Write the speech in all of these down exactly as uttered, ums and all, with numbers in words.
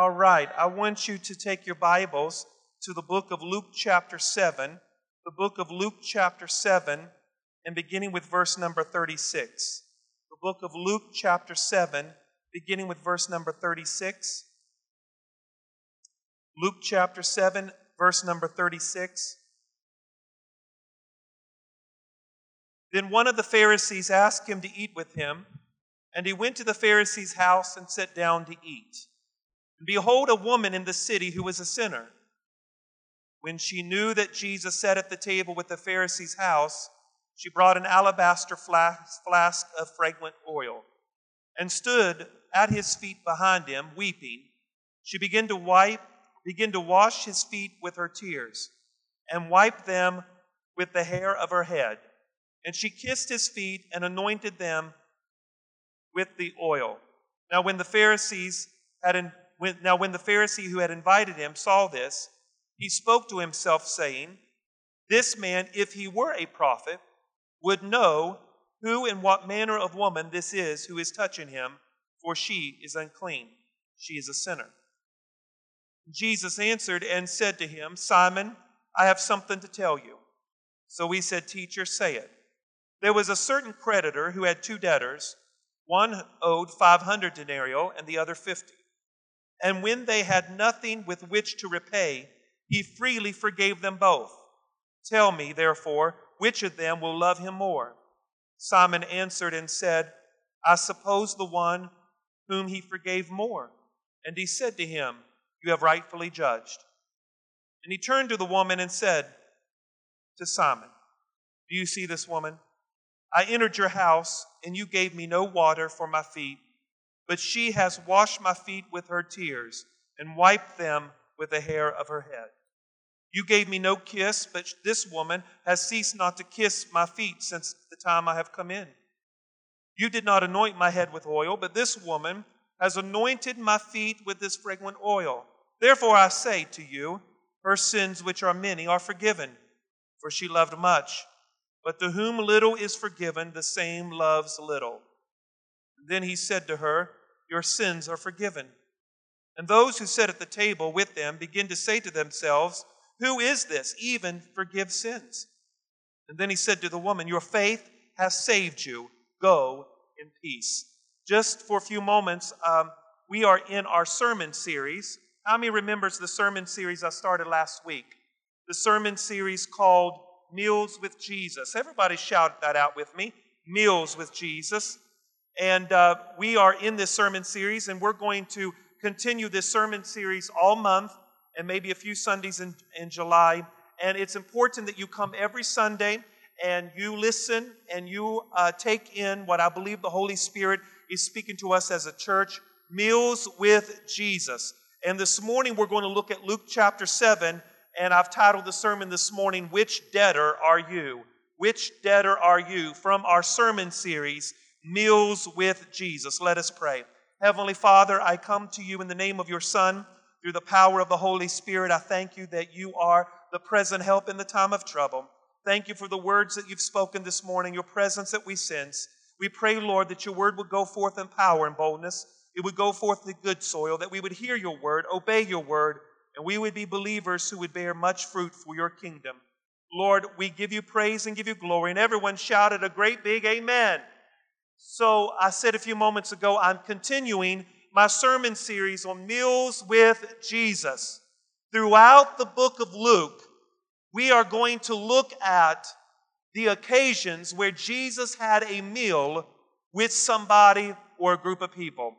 All right, I want you to take your Bibles to the book of Luke chapter seven, the book of Luke chapter seven, and beginning with verse number thirty-six. The book of Luke chapter seven, beginning with verse number thirty-six. Luke chapter seven, verse number thirty-six. Then one of the Pharisees asked him to eat with him, and he went to the Pharisee's house and sat down to eat. And behold, a woman in the city who was a sinner. When she knew that Jesus sat at the table with the Pharisee's house, she brought an alabaster flask of fragrant oil and stood at his feet behind him, weeping. She began to wipe, began to wash his feet with her tears and wiped them with the hair of her head. And she kissed his feet and anointed them with the oil. Now when the Pharisees had in, Now when the Pharisee who had invited him saw this, he spoke to himself, saying, "This man, if he were a prophet, would know who and what manner of woman this is who is touching him, for she is unclean. She is a sinner." Jesus answered and said to him, "Simon, I have something to tell you." So he said, "Teacher, say it." There was a certain creditor who had two debtors. One owed five hundred denarii and the other fifty. And when they had nothing with which to repay, he freely forgave them both. Tell me, therefore, which of them will love him more? Simon answered and said, "I suppose the one whom he forgave more." And he said to him, "You have rightfully judged." And he turned to the woman and said to Simon, "Do you see this woman? I entered your house, and you gave me no water for my feet, but she has washed my feet with her tears and wiped them with the hair of her head. You gave me no kiss, but this woman has ceased not to kiss my feet since the time I have come in. You did not anoint my head with oil, but this woman has anointed my feet with this fragrant oil. Therefore I say to you, her sins, which are many, are forgiven, for she loved much. But to whom little is forgiven, the same loves little." Then he said to her, "Your sins are forgiven." And those who sat at the table with them began to say to themselves, "Who is this? Even forgives sins." And then he said to the woman, "Your faith has saved you. Go in peace." Just for a few moments, um, we are in our sermon series. How many remembers the sermon series I started last week? The sermon series called Meals with Jesus. Everybody shout that out with me. Meals with Jesus. And uh, we are in this sermon series, and we're going to continue this sermon series all month and maybe a few Sundays in, in July. And it's important that you come every Sunday and you listen and you uh, take in what I believe the Holy Spirit is speaking to us as a church, Meals with Jesus. And this morning we're going to look at Luke chapter seven, and I've titled the sermon this morning, "Which Debtor Are You?" Which Debtor Are You? From our sermon series, Meals with Jesus. Let us pray. Heavenly Father, I come to you in the name of your Son, through the power of the Holy Spirit. I thank you that you are the present help in the time of trouble. Thank you for the words that you've spoken this morning, your presence that we sense. We pray, Lord, that your word would go forth in power and boldness. It would go forth to good soil, that we would hear your word, obey your word, and we would be believers who would bear much fruit for your kingdom. Lord, we give you praise and give you glory. And everyone shouted a great big amen. So I said a few moments ago, I'm continuing my sermon series on Meals with Jesus. Throughout the book of Luke, we are going to look at the occasions where Jesus had a meal with somebody or a group of people.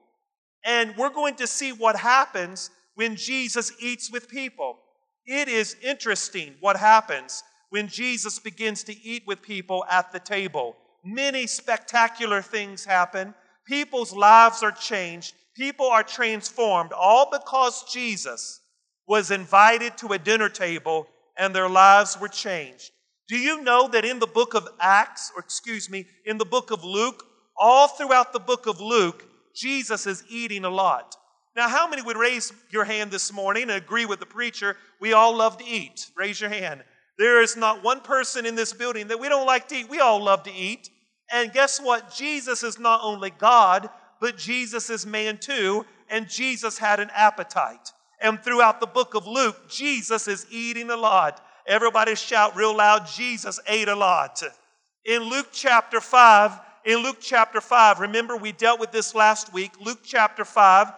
And we're going to see what happens when Jesus eats with people. It is interesting what happens when Jesus begins to eat with people at the table. Many spectacular things happen. People's lives are changed. People are transformed, all because Jesus was invited to a dinner table and their lives were changed. Do you know that in the book of Acts, or excuse me, in the book of Luke, all throughout the book of Luke, Jesus is eating a lot. Now, how many would raise your hand this morning and agree with the preacher? We all love to eat. Raise your hand. There is not one person in this building that we don't like to eat. We all love to eat. And guess what? Jesus is not only God, but Jesus is man too. and Jesus had an appetite. And throughout the book of Luke, Jesus is eating a lot. Everybody shout real loud, Jesus ate a lot. In Luke chapter five, in Luke chapter five, remember we dealt with this last week, Luke chapter five,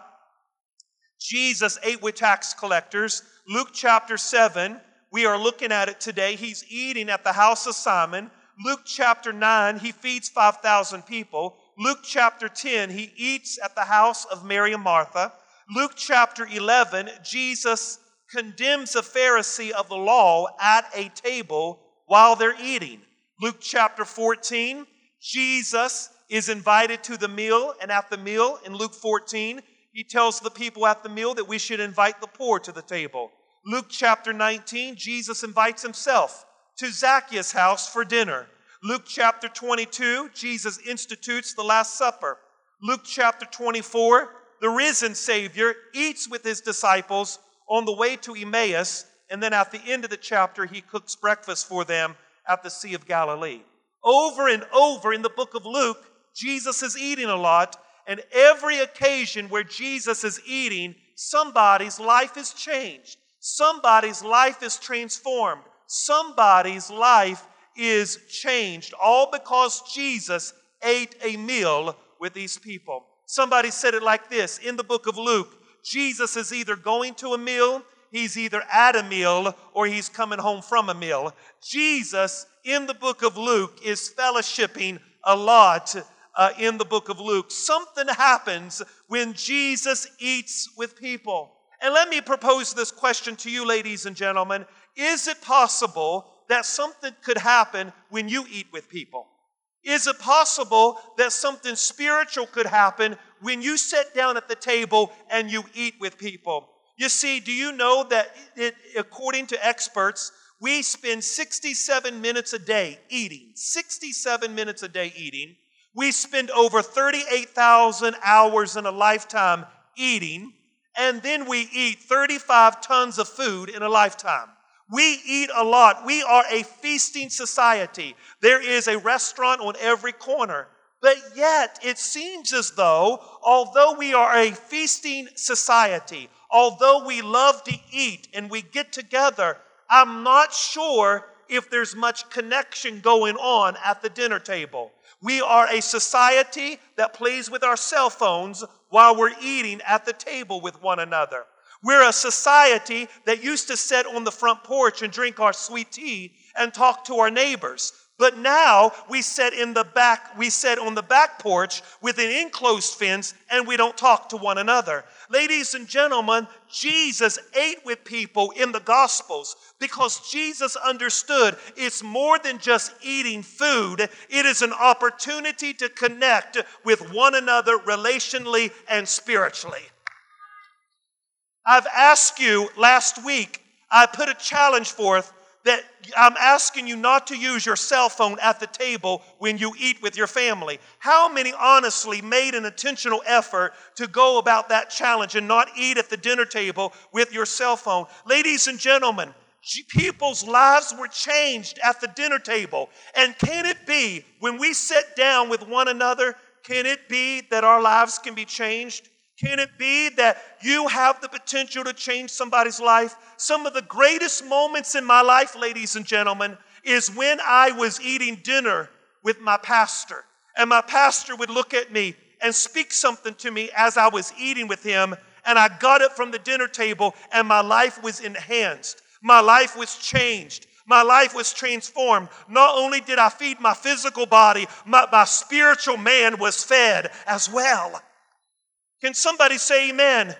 Jesus ate with tax collectors. Luke chapter seven, we are looking at it today. He's eating at the house of Simon. Luke chapter nine, he feeds five thousand people. Luke chapter ten, he eats at the house of Mary and Martha. Luke chapter eleven, Jesus condemns a Pharisee of the law at a table while they're eating. Luke chapter fourteen, Jesus is invited to the meal, and at the meal in Luke fourteen, he tells the people at the meal that we should invite the poor to the table. Luke chapter nineteen, Jesus invites himself to Zacchaeus' house for dinner. Luke chapter twenty-two, Jesus institutes the Last Supper. Luke chapter twenty-four, the risen Savior eats with his disciples on the way to Emmaus, and then at the end of the chapter, he cooks breakfast for them at the Sea of Galilee. Over and over in the book of Luke, Jesus is eating a lot, and every occasion where Jesus is eating, somebody's life is changed. Somebody's life is transformed. Somebody's life is changed, all because Jesus ate a meal with these people. Somebody said it like this in the book of Luke, Jesus is either going to a meal, he's either at a meal, or he's coming home from a meal. Jesus in the book of Luke is fellowshipping a lot uh, in the book of Luke. Something happens when Jesus eats with people. And let me propose this question to you, ladies and gentlemen. Is it possible that something could happen when you eat with people? Is it possible that something spiritual could happen when you sit down at the table and you eat with people? You see, do you know that it, according to experts, we spend sixty-seven minutes a day eating, sixty-seven minutes a day eating. We spend over thirty-eight thousand hours in a lifetime eating, and then we eat thirty-five tons of food in a lifetime. We eat a lot. We are a feasting society. There is a restaurant on every corner. But yet, it seems as though, although we are a feasting society, although we love to eat and we get together, I'm not sure if there's much connection going on at the dinner table. We are a society that plays with our cell phones while we're eating at the table with one another. We're a society that used to sit on the front porch and drink our sweet tea and talk to our neighbors. But now we sit in the back, we sit on the back porch with an enclosed fence and we don't talk to one another. Ladies and gentlemen, Jesus ate with people in the Gospels because Jesus understood it's more than just eating food. It is an opportunity to connect with one another relationally and spiritually. I've asked you last week, I put a challenge forth that I'm asking you not to use your cell phone at the table when you eat with your family. How many honestly made an intentional effort to go about that challenge and not eat at the dinner table with your cell phone? Ladies and gentlemen, people's lives were changed at the dinner table. And can it be when we sit down with one another, can it be that our lives can be changed? Can it be that you have the potential to change somebody's life? Some of the greatest moments in my life, ladies and gentlemen, is when I was eating dinner with my pastor. And my pastor would look at me and speak something to me as I was eating with him. And I got up from the dinner table and my life was enhanced. My life was changed. My life was transformed. Not only did I feed my physical body, my, my spiritual man was fed as well. Can somebody say amen?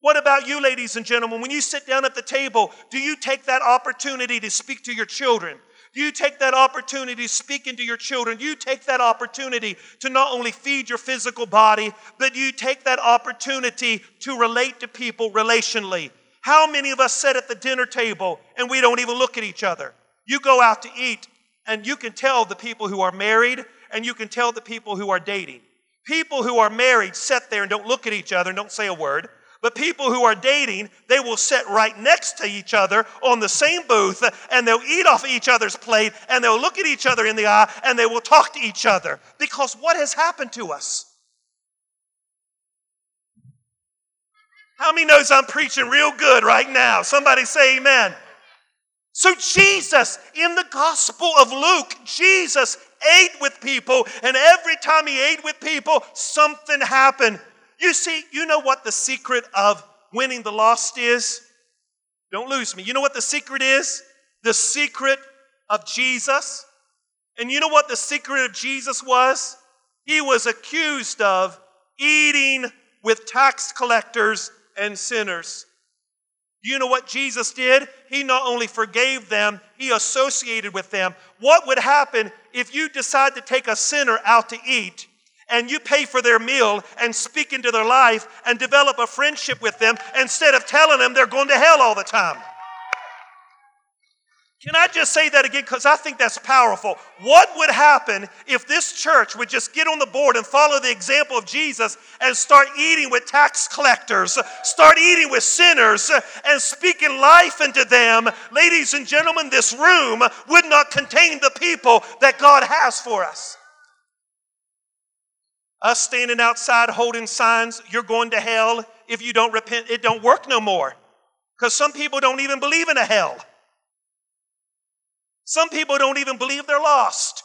What about you, ladies and gentlemen? When you sit down at the table, do you take that opportunity to speak to your children? Do you take that opportunity to speak into your children? Do you take that opportunity to not only feed your physical body, but do you take that opportunity to relate to people relationally? How many of us sit at the dinner table and we don't even look at each other? You go out to eat and you can tell the people who are married and you can tell the people who are dating. People who are married sit there and don't look at each other and don't say a word. But people who are dating, they will sit right next to each other on the same booth and they'll eat off each other's plate and they'll look at each other in the eye and they will talk to each other. Because what has happened to us? How many knows I'm preaching real good right now? Somebody say amen. So Jesus, in the Gospel of Luke, Jesus ate with people, and every time he ate with people, something happened. You see, you know what the secret of winning the lost is? Don't lose me. You know what the secret is? The secret of Jesus. And you know what the secret of Jesus was? He was accused of eating with tax collectors and sinners. You know what Jesus did? He not only forgave them, he associated with them. What would happen if you decide to take a sinner out to eat and you pay for their meal and speak into their life and develop a friendship with them instead of telling them they're going to hell all the time? Can I just say that again? Because I think that's powerful. What would happen if this church would just get on the board and follow the example of Jesus and start eating with tax collectors, start eating with sinners, and speaking life into them? Ladies and gentlemen, this room would not contain the people that God has for us. Us standing outside holding signs, "You're going to hell if you don't repent," it don't work no more. Because some people don't even believe in a hell. Some people don't even believe they're lost.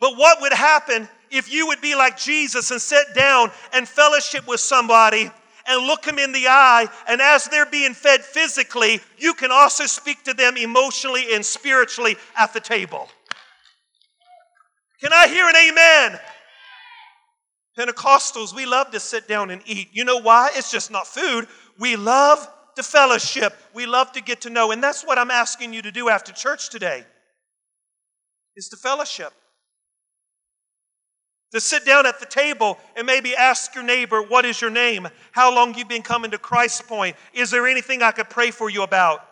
But what would happen if you would be like Jesus and sit down and fellowship with somebody and look them in the eye, and as they're being fed physically, you can also speak to them emotionally and spiritually at the table? Can I hear an amen? Pentecostals, we love to sit down and eat. You know why? It's just not food. We love to fellowship. We love to get to know. And that's what I'm asking you to do after church today, is to fellowship. To sit down at the table and maybe ask your neighbor, "What is your name? How long you been coming to Christ Point? Is there anything I could pray for you about?"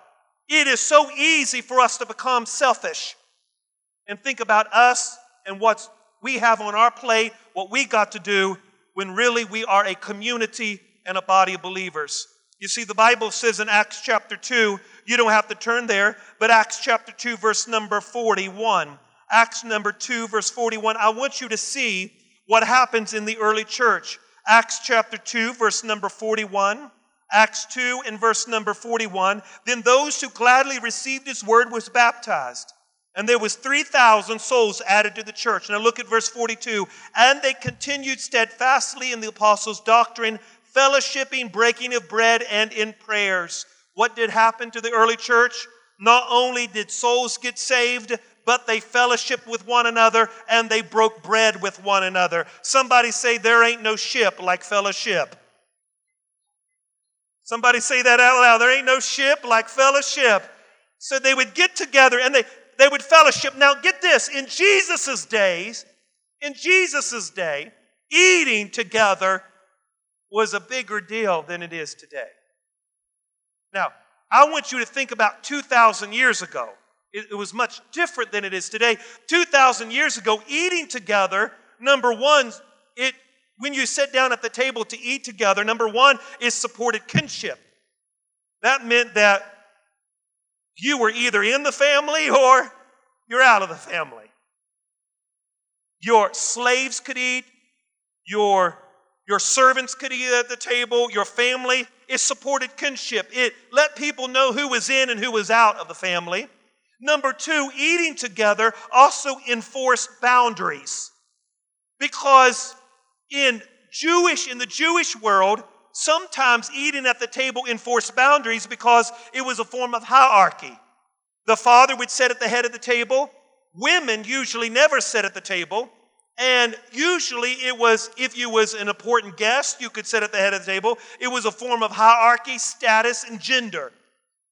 It is so easy for us to become selfish and think about us and what we have on our plate, what we got to do, when really we are a community and a body of believers. You see, the Bible says in Acts chapter two, you don't have to turn there, but Acts chapter two, verse number forty-one. Acts number two, verse forty-one. I want you to see what happens in the early church. Acts chapter two, verse number forty-one. Acts two and verse number forty-one. "Then those who gladly received his word was baptized, and there was three thousand souls added to the church." Now look at verse forty-two. "And they continued steadfastly in the apostles' doctrine, fellowshipping, breaking of bread, and in prayers." What did happen to the early church? Not only did souls get saved, but they fellowshiped with one another and they broke bread with one another. Somebody say, "There ain't no ship like fellowship." Somebody say that out loud. There ain't no ship like fellowship. So they would get together and they, they would fellowship. Now get this, in Jesus' days, in Jesus' day, eating together was a bigger deal than it is today. Now, I want you to think about two thousand years ago. It, it was much different than it is today. two thousand years ago, eating together, number one, it when you sit down at the table to eat together, number one, it supported kinship. That meant that you were either in the family or you're out of the family. Your slaves could eat, your Your servants could eat at the table. Your family, it supported kinship. It let people know who was in and who was out of the family. Number two, eating together also enforced boundaries. Because in Jewish, in the Jewish world, sometimes eating at the table enforced boundaries because it was a form of hierarchy. The father would sit at the head of the table. Women usually never sat at the table. And usually it was, if you was an important guest, you could sit at the head of the table. It was a form of hierarchy, status, and gender.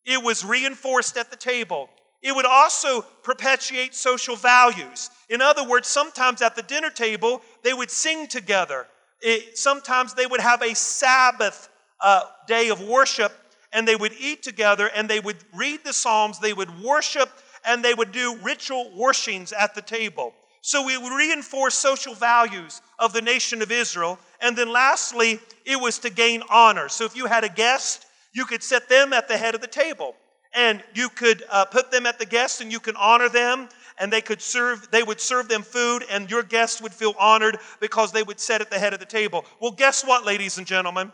It was reinforced at the table. It would also perpetuate social values. In other words, sometimes at the dinner table, they would sing together. It, sometimes they would have a Sabbath uh, day of worship, and they would eat together, and they would read the Psalms, they would worship, and they would do ritual washings at the table. So we reinforce social values of the nation of Israel. And then lastly, it was to gain honor. So if you had a guest, you could set them at the head of the table. And you could uh, put them at the guest and you can honor them. And they could serve, they would serve them food, and your guests would feel honored because they would sit at the head of the table. Well, guess what, ladies and gentlemen?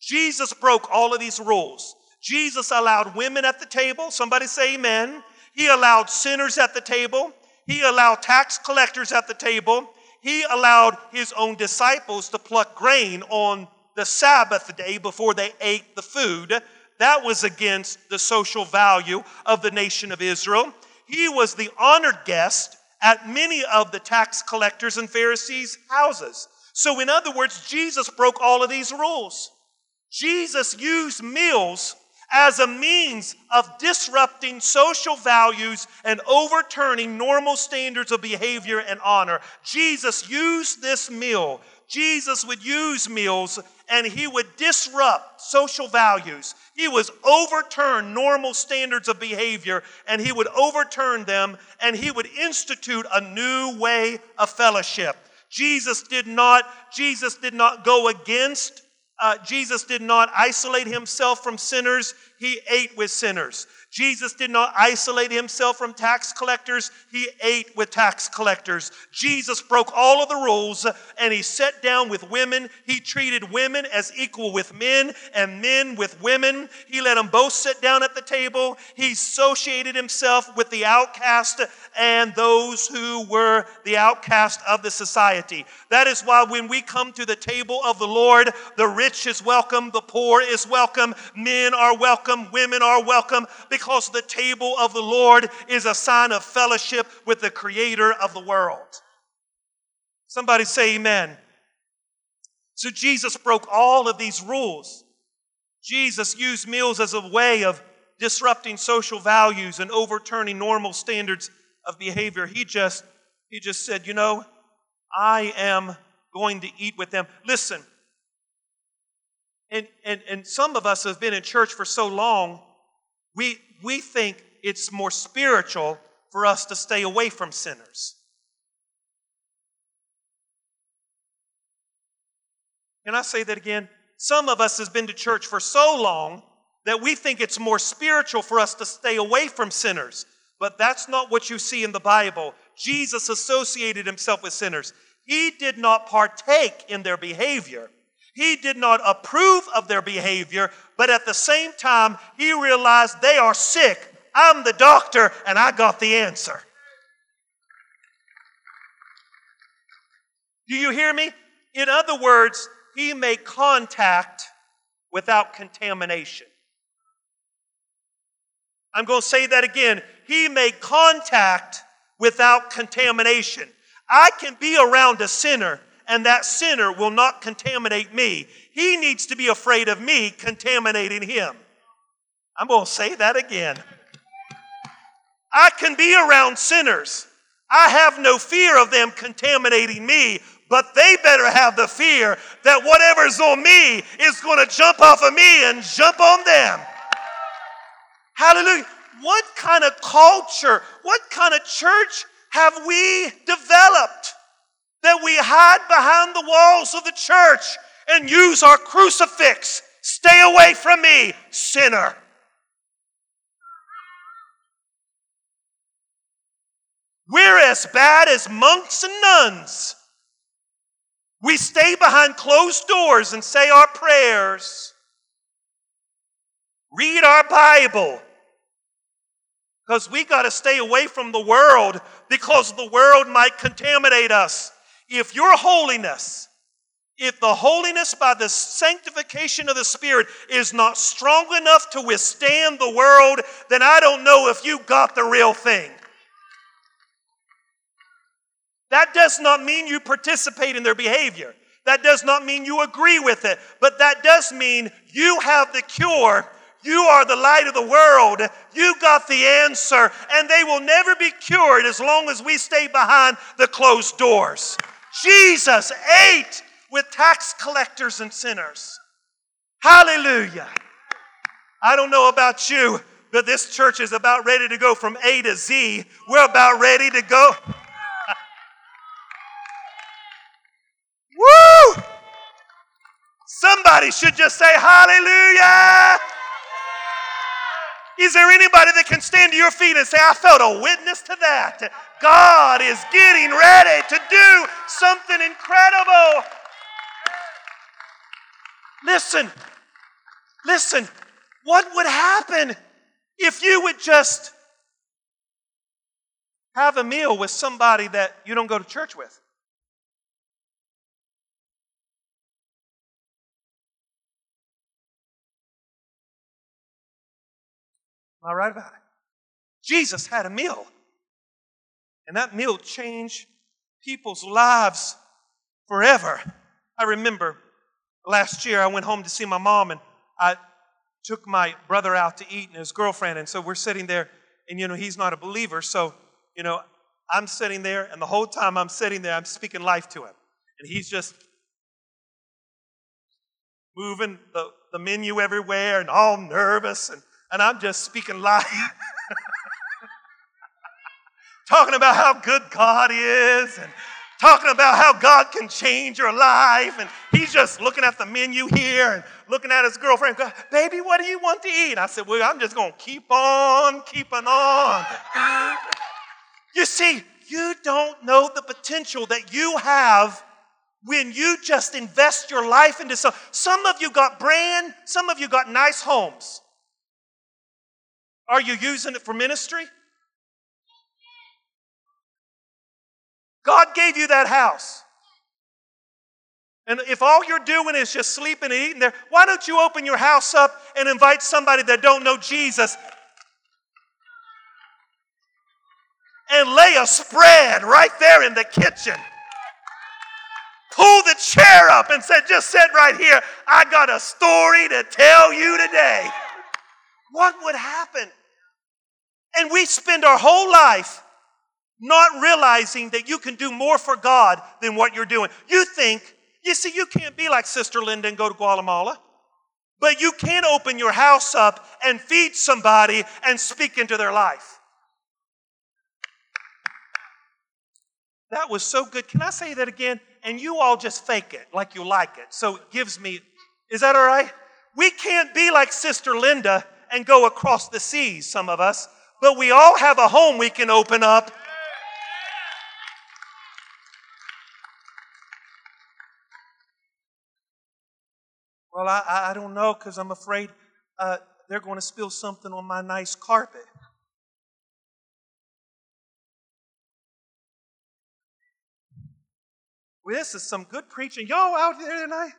Jesus broke all of these rules. Jesus allowed women at the table. Somebody say amen. He allowed sinners at the table. He allowed tax collectors at the table. He allowed his own disciples to pluck grain on the Sabbath day before they ate the food. That was against the social value of the nation of Israel. He was the honored guest at many of the tax collectors and Pharisees' houses. So in other words, Jesus broke all of these rules. Jesus used meals as a means of disrupting social values and overturning normal standards of behavior and honor. Jesus used this meal. Jesus would use meals and he would disrupt social values. He would overturn normal standards of behavior and he would overturn them and he would institute a new way of fellowship. Jesus did not, Jesus did not go against, uh, Jesus did not isolate himself from sinners. He ate with sinners. Jesus did not isolate himself from tax collectors. He ate with tax collectors. Jesus broke all of the rules and he sat down with women. He treated women as equal with men and men with women. He let them both sit down at the table. He associated himself with the outcast and those who were the outcast of the society. That is why when we come to the table of the Lord, the rich is welcome, the poor is welcome, men are welcome, women are welcome, because Because the table of the Lord is a sign of fellowship with the creator of the world. Somebody say amen. So Jesus broke all of these rules. Jesus used meals as a way of disrupting social values and overturning normal standards of behavior. He just, he just said, you know, I am going to eat with them. Listen, and, and, and some of us have been in church for so long, we We think it's more spiritual for us to stay away from sinners. Can I say that again? Some of us has been to church for so long that we think it's more spiritual for us to stay away from sinners. But that's not what you see in the Bible. Jesus associated himself with sinners. He did not partake in their behavior. He did not approve of their behavior, but at the same time, he realized they are sick. I'm the doctor, and I got the answer. Do you hear me? In other words, he made contact without contamination. I'm going to say that again. He made contact without contamination. I can be around a sinner, and that sinner will not contaminate me. He needs to be afraid of me contaminating him. I'm going to say that again. I can be around sinners. I have no fear of them contaminating me, but they better have the fear that whatever's on me is going to jump off of me and jump on them. Hallelujah. What kind of culture, what kind of church have we developed? That we hide behind the walls of the church and use our crucifix. Stay away from me, sinner. We're as bad as monks and nuns. We stay behind closed doors and say our prayers. Read our Bible. Because we got to stay away from the world because the world might contaminate us. If your holiness, if the holiness by the sanctification of the Spirit is not strong enough to withstand the world, then I don't know if you got the real thing. That does not mean you participate in their behavior. That does not mean you agree with it. But that does mean you have the cure. You are the light of the world. You got the answer. And they will never be cured as long as we stay behind the closed doors. Jesus ate with tax collectors and sinners. Hallelujah. I don't know about you, but this church is about ready to go from A to Z. We're about ready to go. Woo! Somebody should just say hallelujah. Is there anybody that can stand to your feet and say, I felt a witness to that? God is getting ready to do something incredible. Listen, Listen, what would happen if you would just have a meal with somebody that you don't go to church with? Am I right about it? Jesus had a meal. And that meal changed people's lives forever. I remember last year I went home to see my mom, and I took my brother out to eat and his girlfriend. And so we're sitting there, and, you know, he's not a believer. So, you know, I'm sitting there, and the whole time I'm sitting there, I'm speaking life to him. And he's just moving the, the menu everywhere and all nervous. And, and I'm just speaking life. Talking about how good God is, and talking about how God can change your life. And he's just looking at the menu here and looking at his girlfriend. Baby, what do you want to eat? I said, well, I'm just going to keep on keeping on. You see, you don't know the potential that you have when you just invest your life into some. Some of you got brand, some of you got nice homes. Are you using it for ministry? God gave you that house. And if all you're doing is just sleeping and eating there, why don't you open your house up and invite somebody that don't know Jesus and lay a spread right there in the kitchen? Pull the chair up and say, just sit right here. I got a story to tell you today. What would happen? And we spend our whole life not realizing that you can do more for God than what you're doing. You think, you see, you can't be like Sister Linda and go to Guatemala, but you can open your house up and feed somebody and speak into their life. That was so good. Can I say that again? And you all just fake it like you like it. So it gives me, is that all right? We can't be like Sister Linda and go across the seas, some of us, but we all have a home we can open up. Well, I, I don't know because I'm afraid uh, they're going to spill something on my nice carpet. Well, this is some good preaching. Y'all out there tonight?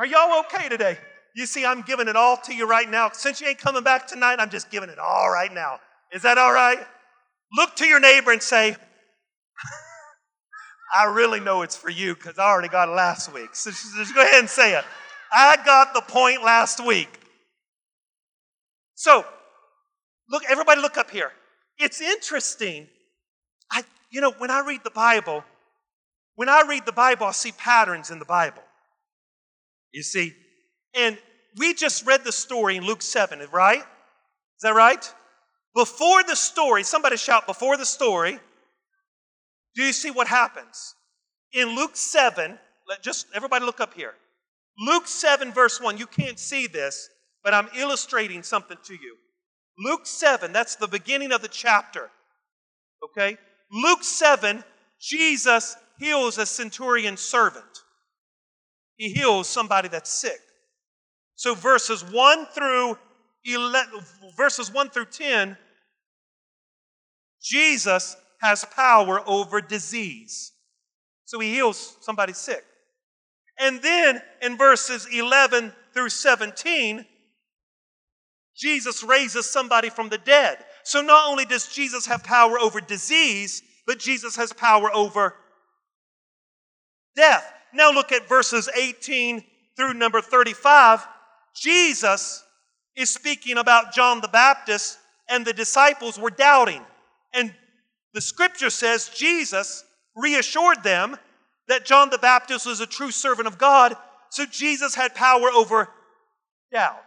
Are y'all okay today? You see, I'm giving it all to you right now. Since you ain't coming back tonight, I'm just giving it all right now. Is that all right? Look to your neighbor and say, I really know it's for you because I already got it last week. So just go ahead and say it. I got the point last week. So, look, everybody look up here. It's interesting. I, you know, when I read the Bible, when I read the Bible, I see patterns in the Bible. You see? And we just read the story in Luke seven, right? Is that right? Before the story, somebody shout, before the story, do you see what happens? In Luke seven, let just everybody look up here. Luke seven, verse one, you can't see this, but I'm illustrating something to you. Luke seven, that's the beginning of the chapter, okay? Luke seven, Jesus heals a centurion's servant. He heals somebody that's sick. So verses one through eleven, verses one through ten, Jesus has power over disease. So he heals somebody sick. And then in verses eleven through seventeen, Jesus raises somebody from the dead. So not only does Jesus have power over disease, but Jesus has power over death. Now look at verses eighteen through number thirty-five. Jesus is speaking about John the Baptist, and the disciples were doubting. And the scripture says Jesus reassured them that John the Baptist was a true servant of God, so Jesus had power over doubt.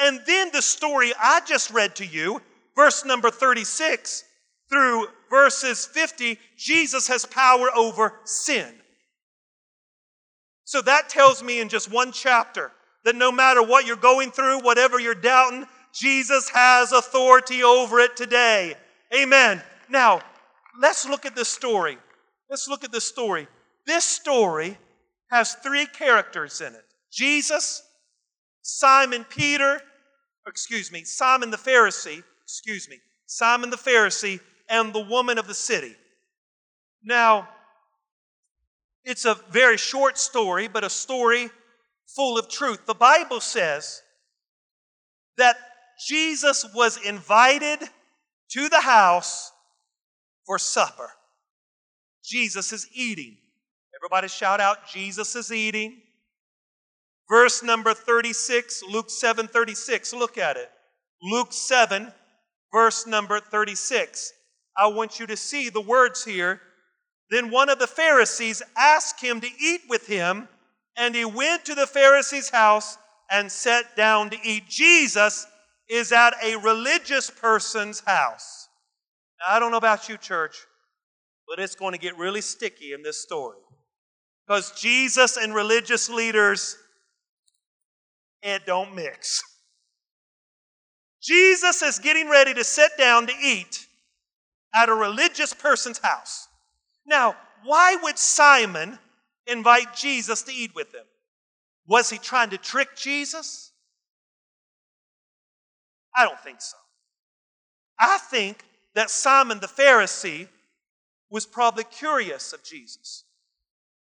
And then the story I just read to you, verse number thirty-six through verses fifty, Jesus has power over sin. So that tells me in just one chapter that no matter what you're going through, whatever you're doubting, Jesus has authority over it today. Amen. Now, let's look at this story. Let's look at this story. This story has three characters in it. Jesus, Simon Peter, excuse me, Simon the Pharisee, excuse me, Simon the Pharisee and the woman of the city. Now, it's a very short story, but a story full of truth. The Bible says that Jesus was invited to the house for supper. Jesus is eating. Everybody shout out, Jesus is eating. Verse number thirty-six, Luke seven thirty-six. Look at it. Luke seven, verse number thirty-six. I want you to see the words here. Then one of the Pharisees asked him to eat with him, and he went to the Pharisee's house and sat down to eat. Jesus is at a religious person's house. Now, I don't know about you, church, but it's going to get really sticky in this story, because Jesus and religious leaders, it don't mix. Jesus is getting ready to sit down to eat at a religious person's house. Now, why would Simon invite Jesus to eat with him? Was he trying to trick Jesus? I don't think so. I think that Simon the Pharisee was probably curious of Jesus.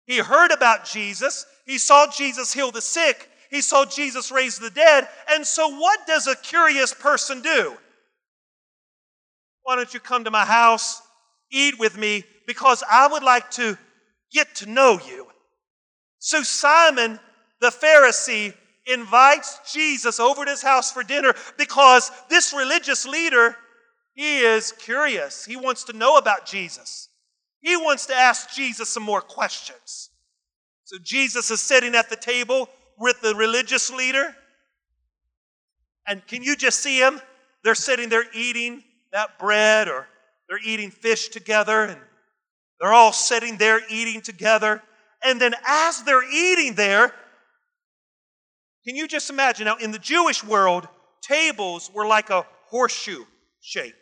He heard about Jesus. He saw Jesus heal the sick. He saw Jesus raise the dead. And so what does a curious person do? Why don't you come to my house, eat with me, because I would like to get to know you. So Simon the Pharisee invites Jesus over to his house for dinner because this religious leader, he is curious. He wants to know about Jesus. He wants to ask Jesus some more questions. So Jesus is sitting at the table with the religious leader. And can you just see him? They're sitting there eating that bread, or they're eating fish together, and they're all sitting there eating together. And then as they're eating there, can you just imagine? Now, in the Jewish world, tables were like a horseshoe shaped.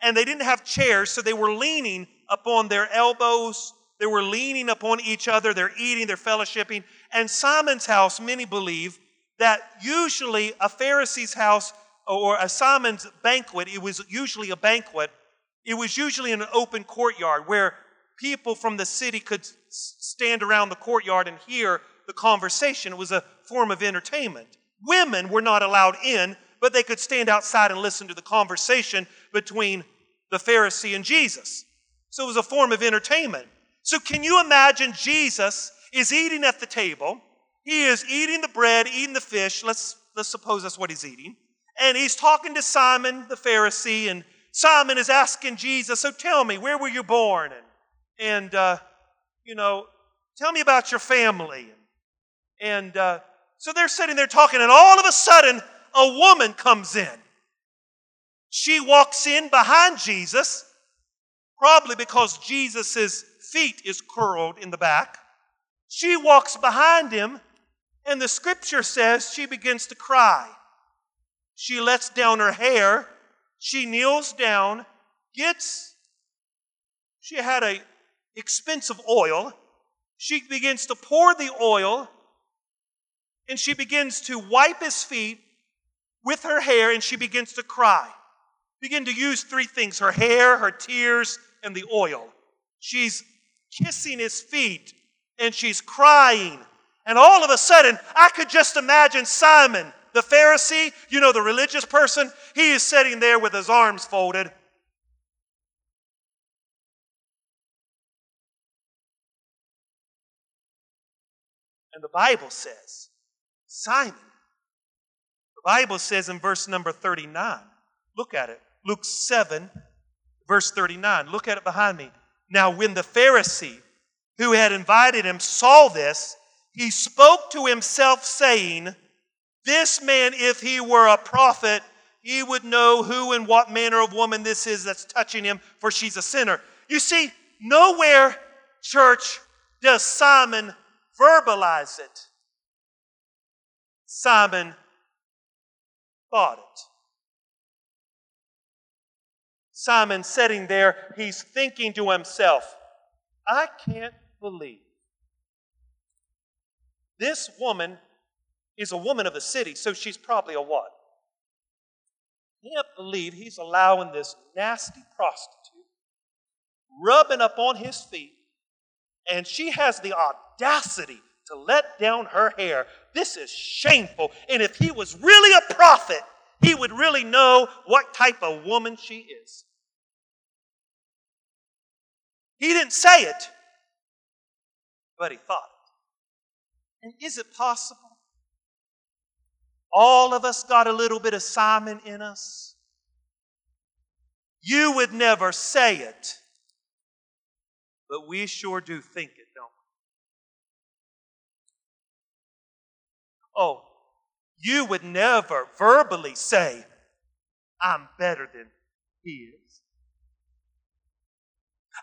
And they didn't have chairs, so they were leaning upon their elbows. They were leaning upon each other. They're eating, they're fellowshipping. And Simon's house, many believe, that usually a Pharisee's house or a Simon's banquet, it was usually a banquet. It was usually in an open courtyard where people from the city could stand around the courtyard and hear the conversation. It was a form of entertainment. Women were not allowed in, but they could stand outside and listen to the conversation between the Pharisee and Jesus. So it was a form of entertainment. So can you imagine Jesus is eating at the table? He is eating the bread, eating the fish. Let's, let's suppose that's what he's eating. And he's talking to Simon the Pharisee, and Simon is asking Jesus, so tell me, where were you born? And, and uh, you know, tell me about your family. And uh, so they're sitting there talking, and all of a sudden, a woman comes in. She walks in behind Jesus, probably because Jesus' feet is curled in the back. She walks behind him, and the scripture says she begins to cry. She lets down her hair. She kneels down, gets, she had a expensive oil. She begins to pour the oil, and she begins to wipe his feet with her hair, and she begins to cry. Begin to use three things: her hair, her tears, and the oil. She's kissing his feet, and she's crying. And all of a sudden, I could just imagine Simon the Pharisee, you know, the religious person, he is sitting there with his arms folded. And the Bible says, Simon, the Bible says in verse number thirty-nine, look at it, Luke seven, verse thirty-nine, look at it behind me. Now when the Pharisee who had invited him saw this, he spoke to himself saying, this man, if he were a prophet, he would know who and what manner of woman this is that's touching him, for she's a sinner. You see, nowhere, church, does Simon verbalize it. Simon thought it. Simon sitting there, he's thinking to himself, I can't believe this woman is a woman of the city, so she's probably a what? Can't believe he's allowing this nasty prostitute rubbing up on his feet, and she has the audacity to let down her hair. This is shameful. And if he was really a prophet, he would really know what type of woman she is. He didn't say it, but he thought it. And is it possible? All of us got a little bit of Simon in us. You would never say it, but we sure do think it, don't we? Oh, you would never verbally say, I'm better than he is.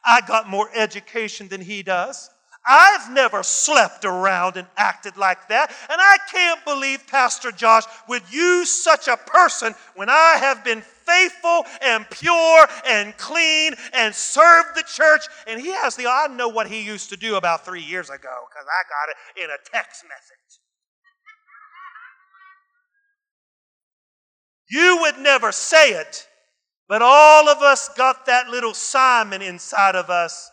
I got more education than he does. I've never slept around and acted like that. And I can't believe Pastor Josh would use such a person when I have been faithful and pure and clean and served the church. And he has the, I know what he used to do about three years ago because I got it in a text message. You would never say it, but all of us got that little Simon inside of us.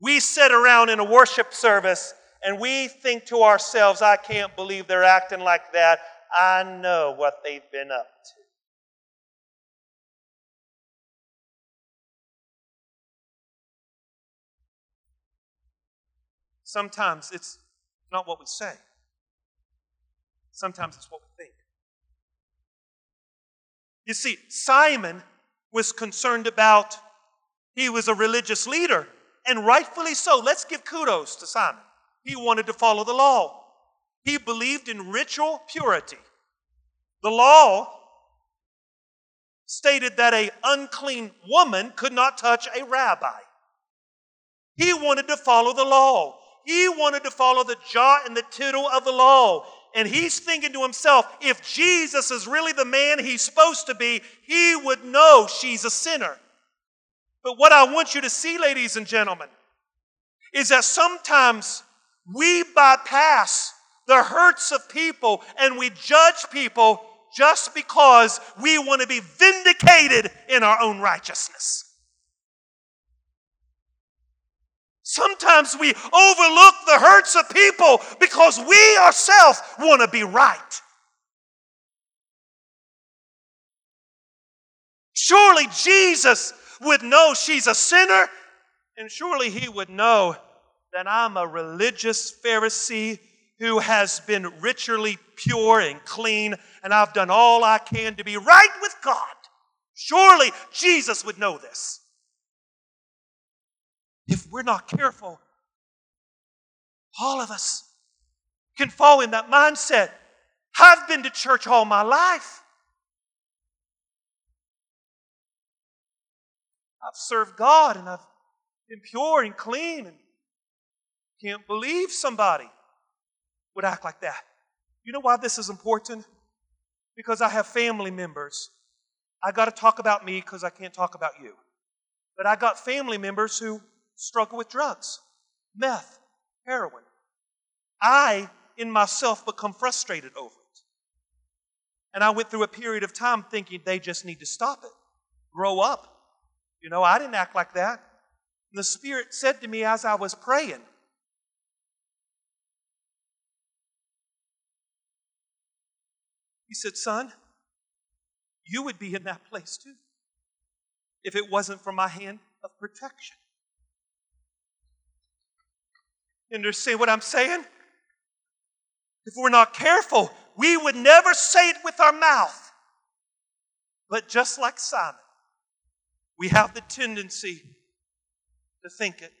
We sit around in a worship service and we think to ourselves, I can't believe they're acting like that. I know what they've been up to. Sometimes it's not what we say. Sometimes it's what we think. You see, Simon was concerned about, he was a religious leader. And rightfully so. Let's give kudos to Simon. He wanted to follow the law. He believed in ritual purity. The law stated that an unclean woman could not touch a rabbi. He wanted to follow the law. He wanted to follow the jot and the tittle of the law. And he's thinking to himself, if Jesus is really the man he's supposed to be, he would know she's a sinner. But what I want you to see, ladies and gentlemen, is that sometimes we bypass the hurts of people and we judge people just because we want to be vindicated in our own righteousness. Sometimes we overlook the hurts of people because we ourselves want to be right. Surely Jesus would know she's a sinner, and surely he would know that I'm a religious Pharisee who has been ritually pure and clean, and I've done all I can to be right with God. Surely Jesus would know this. If we're not careful, all of us can fall in that mindset. I've been to church all my life. I've served God and I've been pure and clean, and can't believe somebody would act like that. You know why this is important? Because I have family members. I got to talk about me because I can't talk about you. But I got family members who struggle with drugs, meth, heroin. I, in myself, become frustrated over it. And I went through a period of time thinking they just need to stop it, grow up. You know, I didn't act like that. And the Spirit said to me as I was praying, he said, son, you would be in that place too if it wasn't for my hand of protection. You understand what I'm saying? If we're not careful, we would never say it with our mouth. But just like Simon, we have the tendency to think it.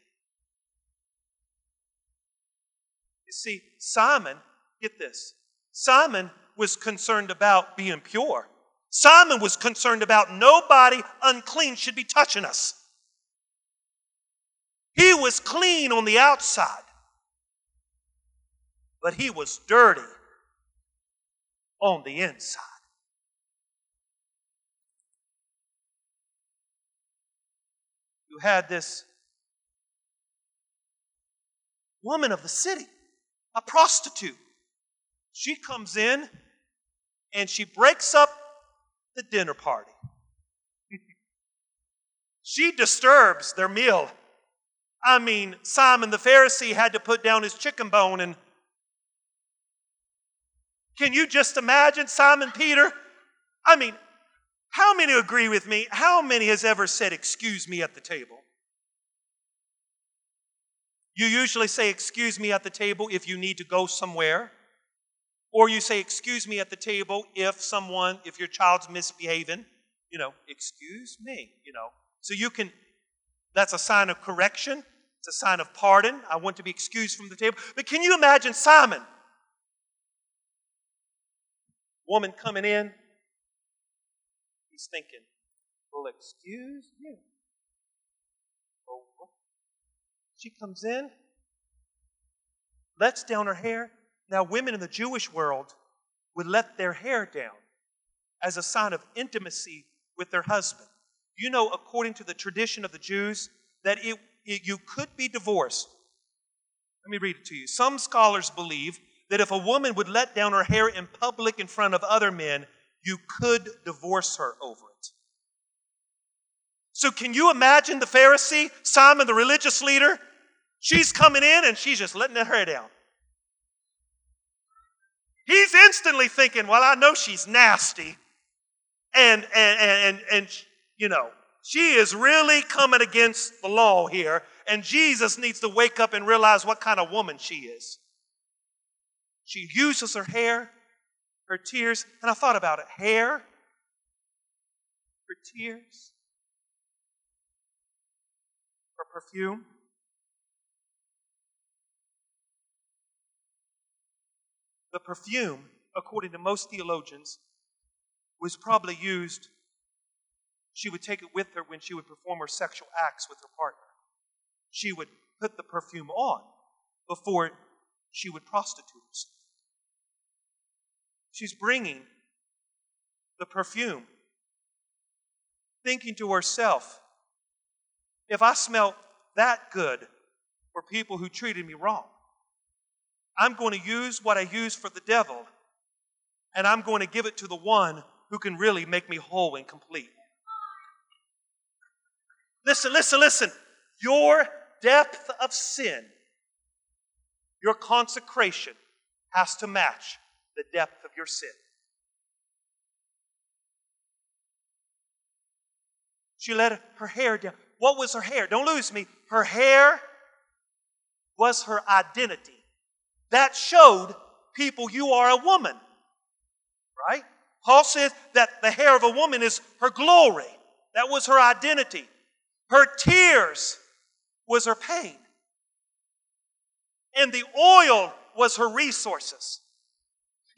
You see, Simon, get this, Simon was concerned about being pure. Simon was concerned about nobody unclean should be touching us. He was clean on the outside, but he was dirty on the inside. You had this woman of the city, a prostitute, She comes in and she breaks up the dinner party. She disturbs their meal. I mean, Simon the Pharisee had to put down his chicken bone, and can you just imagine Simon Peter? I mean, how many agree with me? How many has ever said, "Excuse me" at the table? You usually say, "Excuse me" at the table if you need to go somewhere. Or you say, "Excuse me" at the table if someone, if your child's misbehaving. You know, "Excuse me," you know. So you can, that's a sign of correction. It's a sign of pardon. I want to be excused from the table. But can you imagine Simon? Woman coming in. He's thinking, "Well, excuse me." Oh, she comes in, lets down her hair. Now, women in the Jewish world would let their hair down as a sign of intimacy with their husband. You know, according to the tradition of the Jews, that it, it, you could be divorced. Let me read it to you. Some scholars believe that if a woman would let down her hair in public in front of other men, you could divorce her over it. So can you imagine the Pharisee, Simon, the religious leader? She's coming in and she's just letting her hair down. He's instantly thinking, "Well, I know she's nasty. And, and, and, and, you know, she is really coming against the law here. And Jesus needs to wake up and realize what kind of woman she is." She uses her hair, her tears. And I thought about it. Hair, her tears, her perfume. The perfume, according to most theologians, was probably used, she would take it with her when she would perform her sexual acts with her partner. She would put the perfume on before she would prostitute herself. She's bringing the perfume, thinking to herself, "If I smell that good for people who treated me wrong, I'm going to use what I use for the devil, and I'm going to give it to the one who can really make me whole and complete." Listen, listen, listen. Your depth of sin, your consecration has to match the depth of your sin. She let her hair down. What was her hair? Don't lose me. Her hair was her identity. That showed people you are a woman, right? Paul says that the hair of a woman is her glory. That was her identity. Her tears was her pain. And the oil was her resources.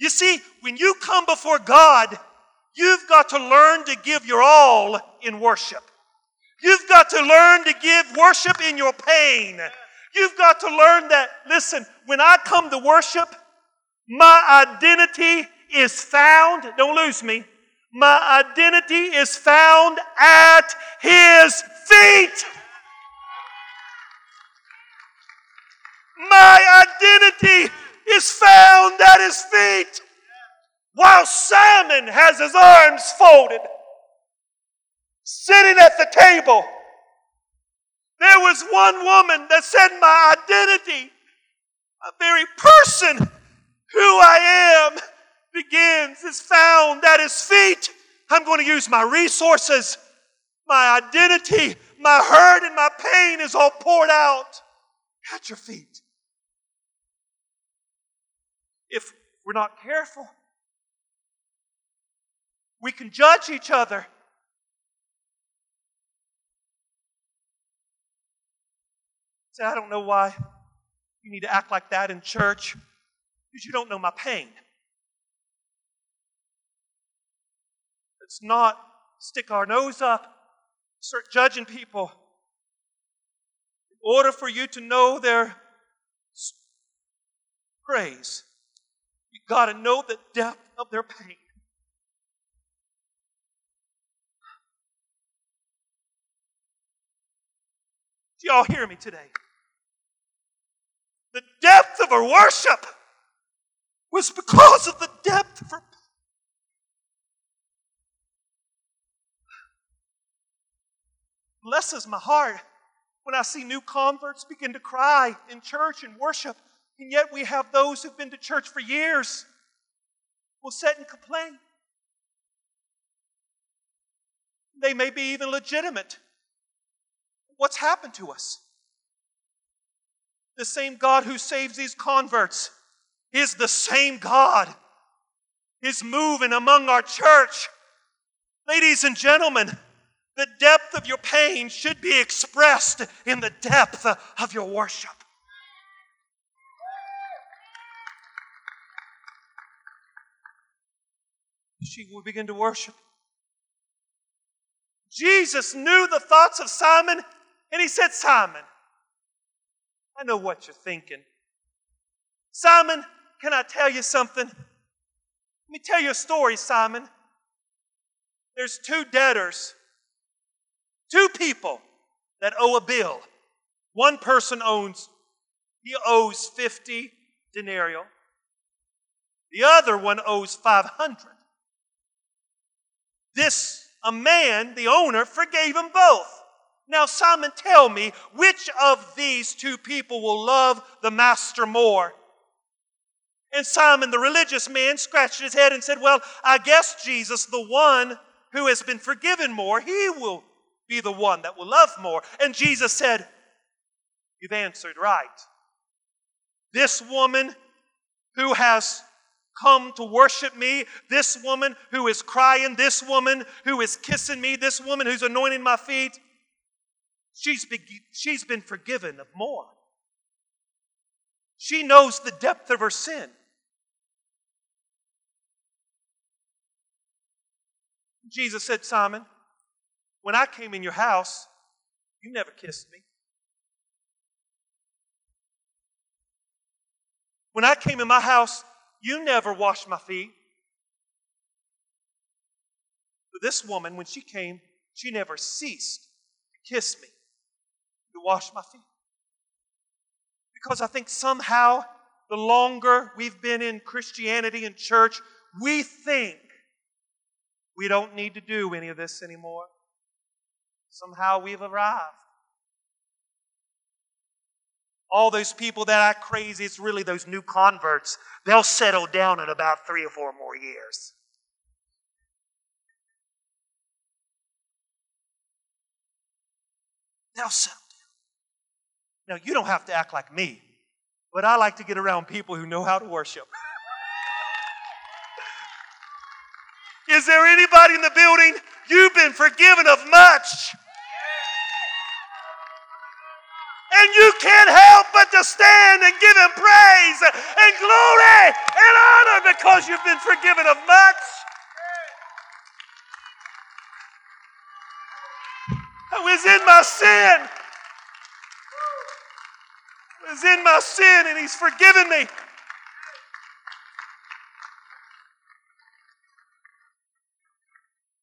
You see, when you come before God, you've got to learn to give your all in worship. You've got to learn to give worship in your pain. You've got to learn that, listen, when I come to worship, my identity is found, don't lose me, my identity is found at His feet. My identity is found at His feet. While Simon has his arms folded, sitting at the table, there was one woman that said, "My identity, my very person, who I am, begins, is found at His feet. I'm going to use my resources, my identity, my hurt and my pain is all poured out at your feet." If we're not careful, we can judge each other. Say, "I don't know why you need to act like that in church, because you don't know my pain." Let's not stick our nose up, start judging people. In order for you to know their praise, you've got to know the depth of their pain. Do y'all hear me today? The depth of her worship was because of the depth of her. Blesses my heart when I see new converts begin to cry in church and worship, and yet we have those who've been to church for years will sit and complain. They may be even legitimate. What's happened to us? The same God who saves these converts is the same God is moving among our church. Ladies and gentlemen, the depth of your pain should be expressed in the depth of your worship. She will begin to worship. Jesus knew the thoughts of Simon, and he said, Simon, I know what you're thinking. Simon, can I tell you something? Let me tell you a story, Simon. There's two debtors. Two people that owe a bill. One person owns, he owes fifty denarii. The other one owes five hundred. This, a man, the owner, forgave them both. Now, Simon, tell me, which of these two people will love the master more? And Simon, the religious man, scratched his head and said, well, I guess, Jesus, the one who has been forgiven more, he will be the one that will love more. And Jesus said, you've answered right. This woman who has come to worship me, this woman who is crying, this woman who is kissing me, this woman who's anointing my feet, she's been, she's been forgiven of more. She knows the depth of her sin. Jesus said, Simon, when I came in your house, you never kissed me. When I came in my house, you never washed my feet. But this woman, when she came, she never ceased to kiss me, to wash my feet. Because I think somehow, the longer we've been in Christianity and church, we think we don't need to do any of this anymore. Somehow we've arrived. All those people that act crazy, it's really those new converts. They'll settle down in about three or four more years. They'll settle down. Now, you don't have to act like me, but I like to get around people who know how to worship. Is there anybody in the building? You've been forgiven of much. And you can't help but to stand and give Him praise and glory and honor because you've been forgiven of much. I was in my sin. I was in my sin and He's forgiven me.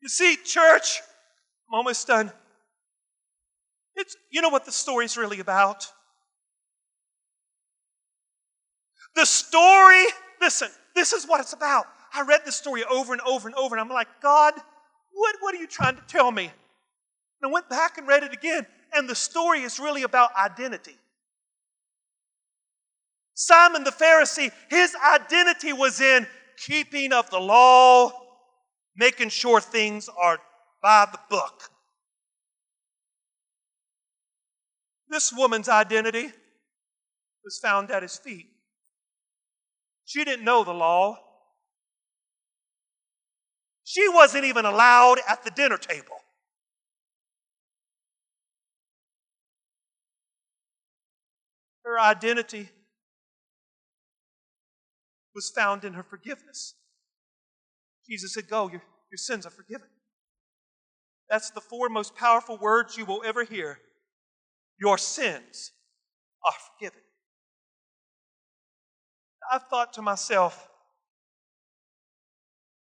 You see, church, I'm almost done. It's, you know what the story's really about? The story, listen, this is what it's about. I read this story over and over and over, and I'm like, God, what, what are you trying to tell me? And I went back and read it again, and the story is really about identity. Simon the Pharisee, his identity was in keeping of the law, making sure things are by the book. This woman's identity was found at his feet. She didn't know the law. She wasn't even allowed at the dinner table. Her identity was found in her forgiveness. Jesus said, go, your, your sins are forgiven. That's the four most powerful words you will ever hear. Your sins are forgiven. I've thought to myself,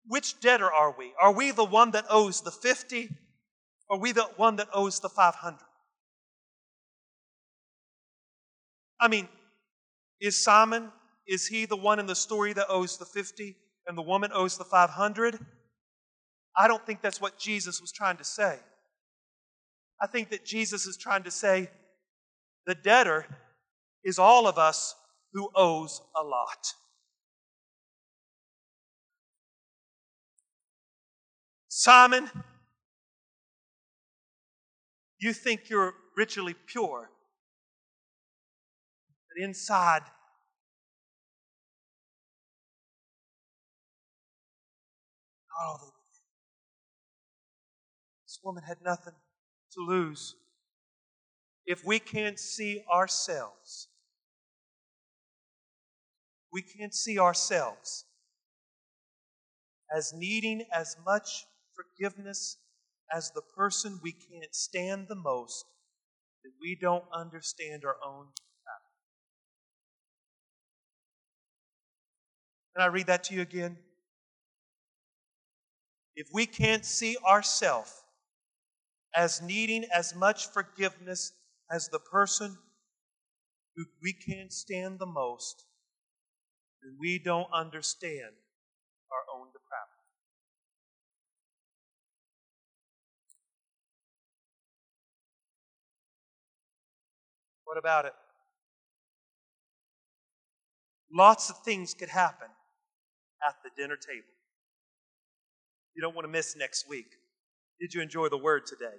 which debtor are we? Are we the one that owes the fifty? Or are we the one that owes the five hundred? I mean, is Simon Is he the one in the story that owes the fifty and the woman owes the five hundred? I don't think that's what Jesus was trying to say. I think that Jesus is trying to say the debtor is all of us who owes a lot. Simon, you think you're ritually pure, but inside not all the way. This woman had nothing to lose. If we can't see ourselves, we can't see ourselves as needing as much forgiveness as the person we can't stand the most, that we don't understand our own power. Can I read that to you again? If we can't see ourselves as needing as much forgiveness as the person who we can't stand the most, then we don't understand our own depravity. What about it? Lots of things could happen at the dinner table. You don't want to miss next week. Did you enjoy the word today?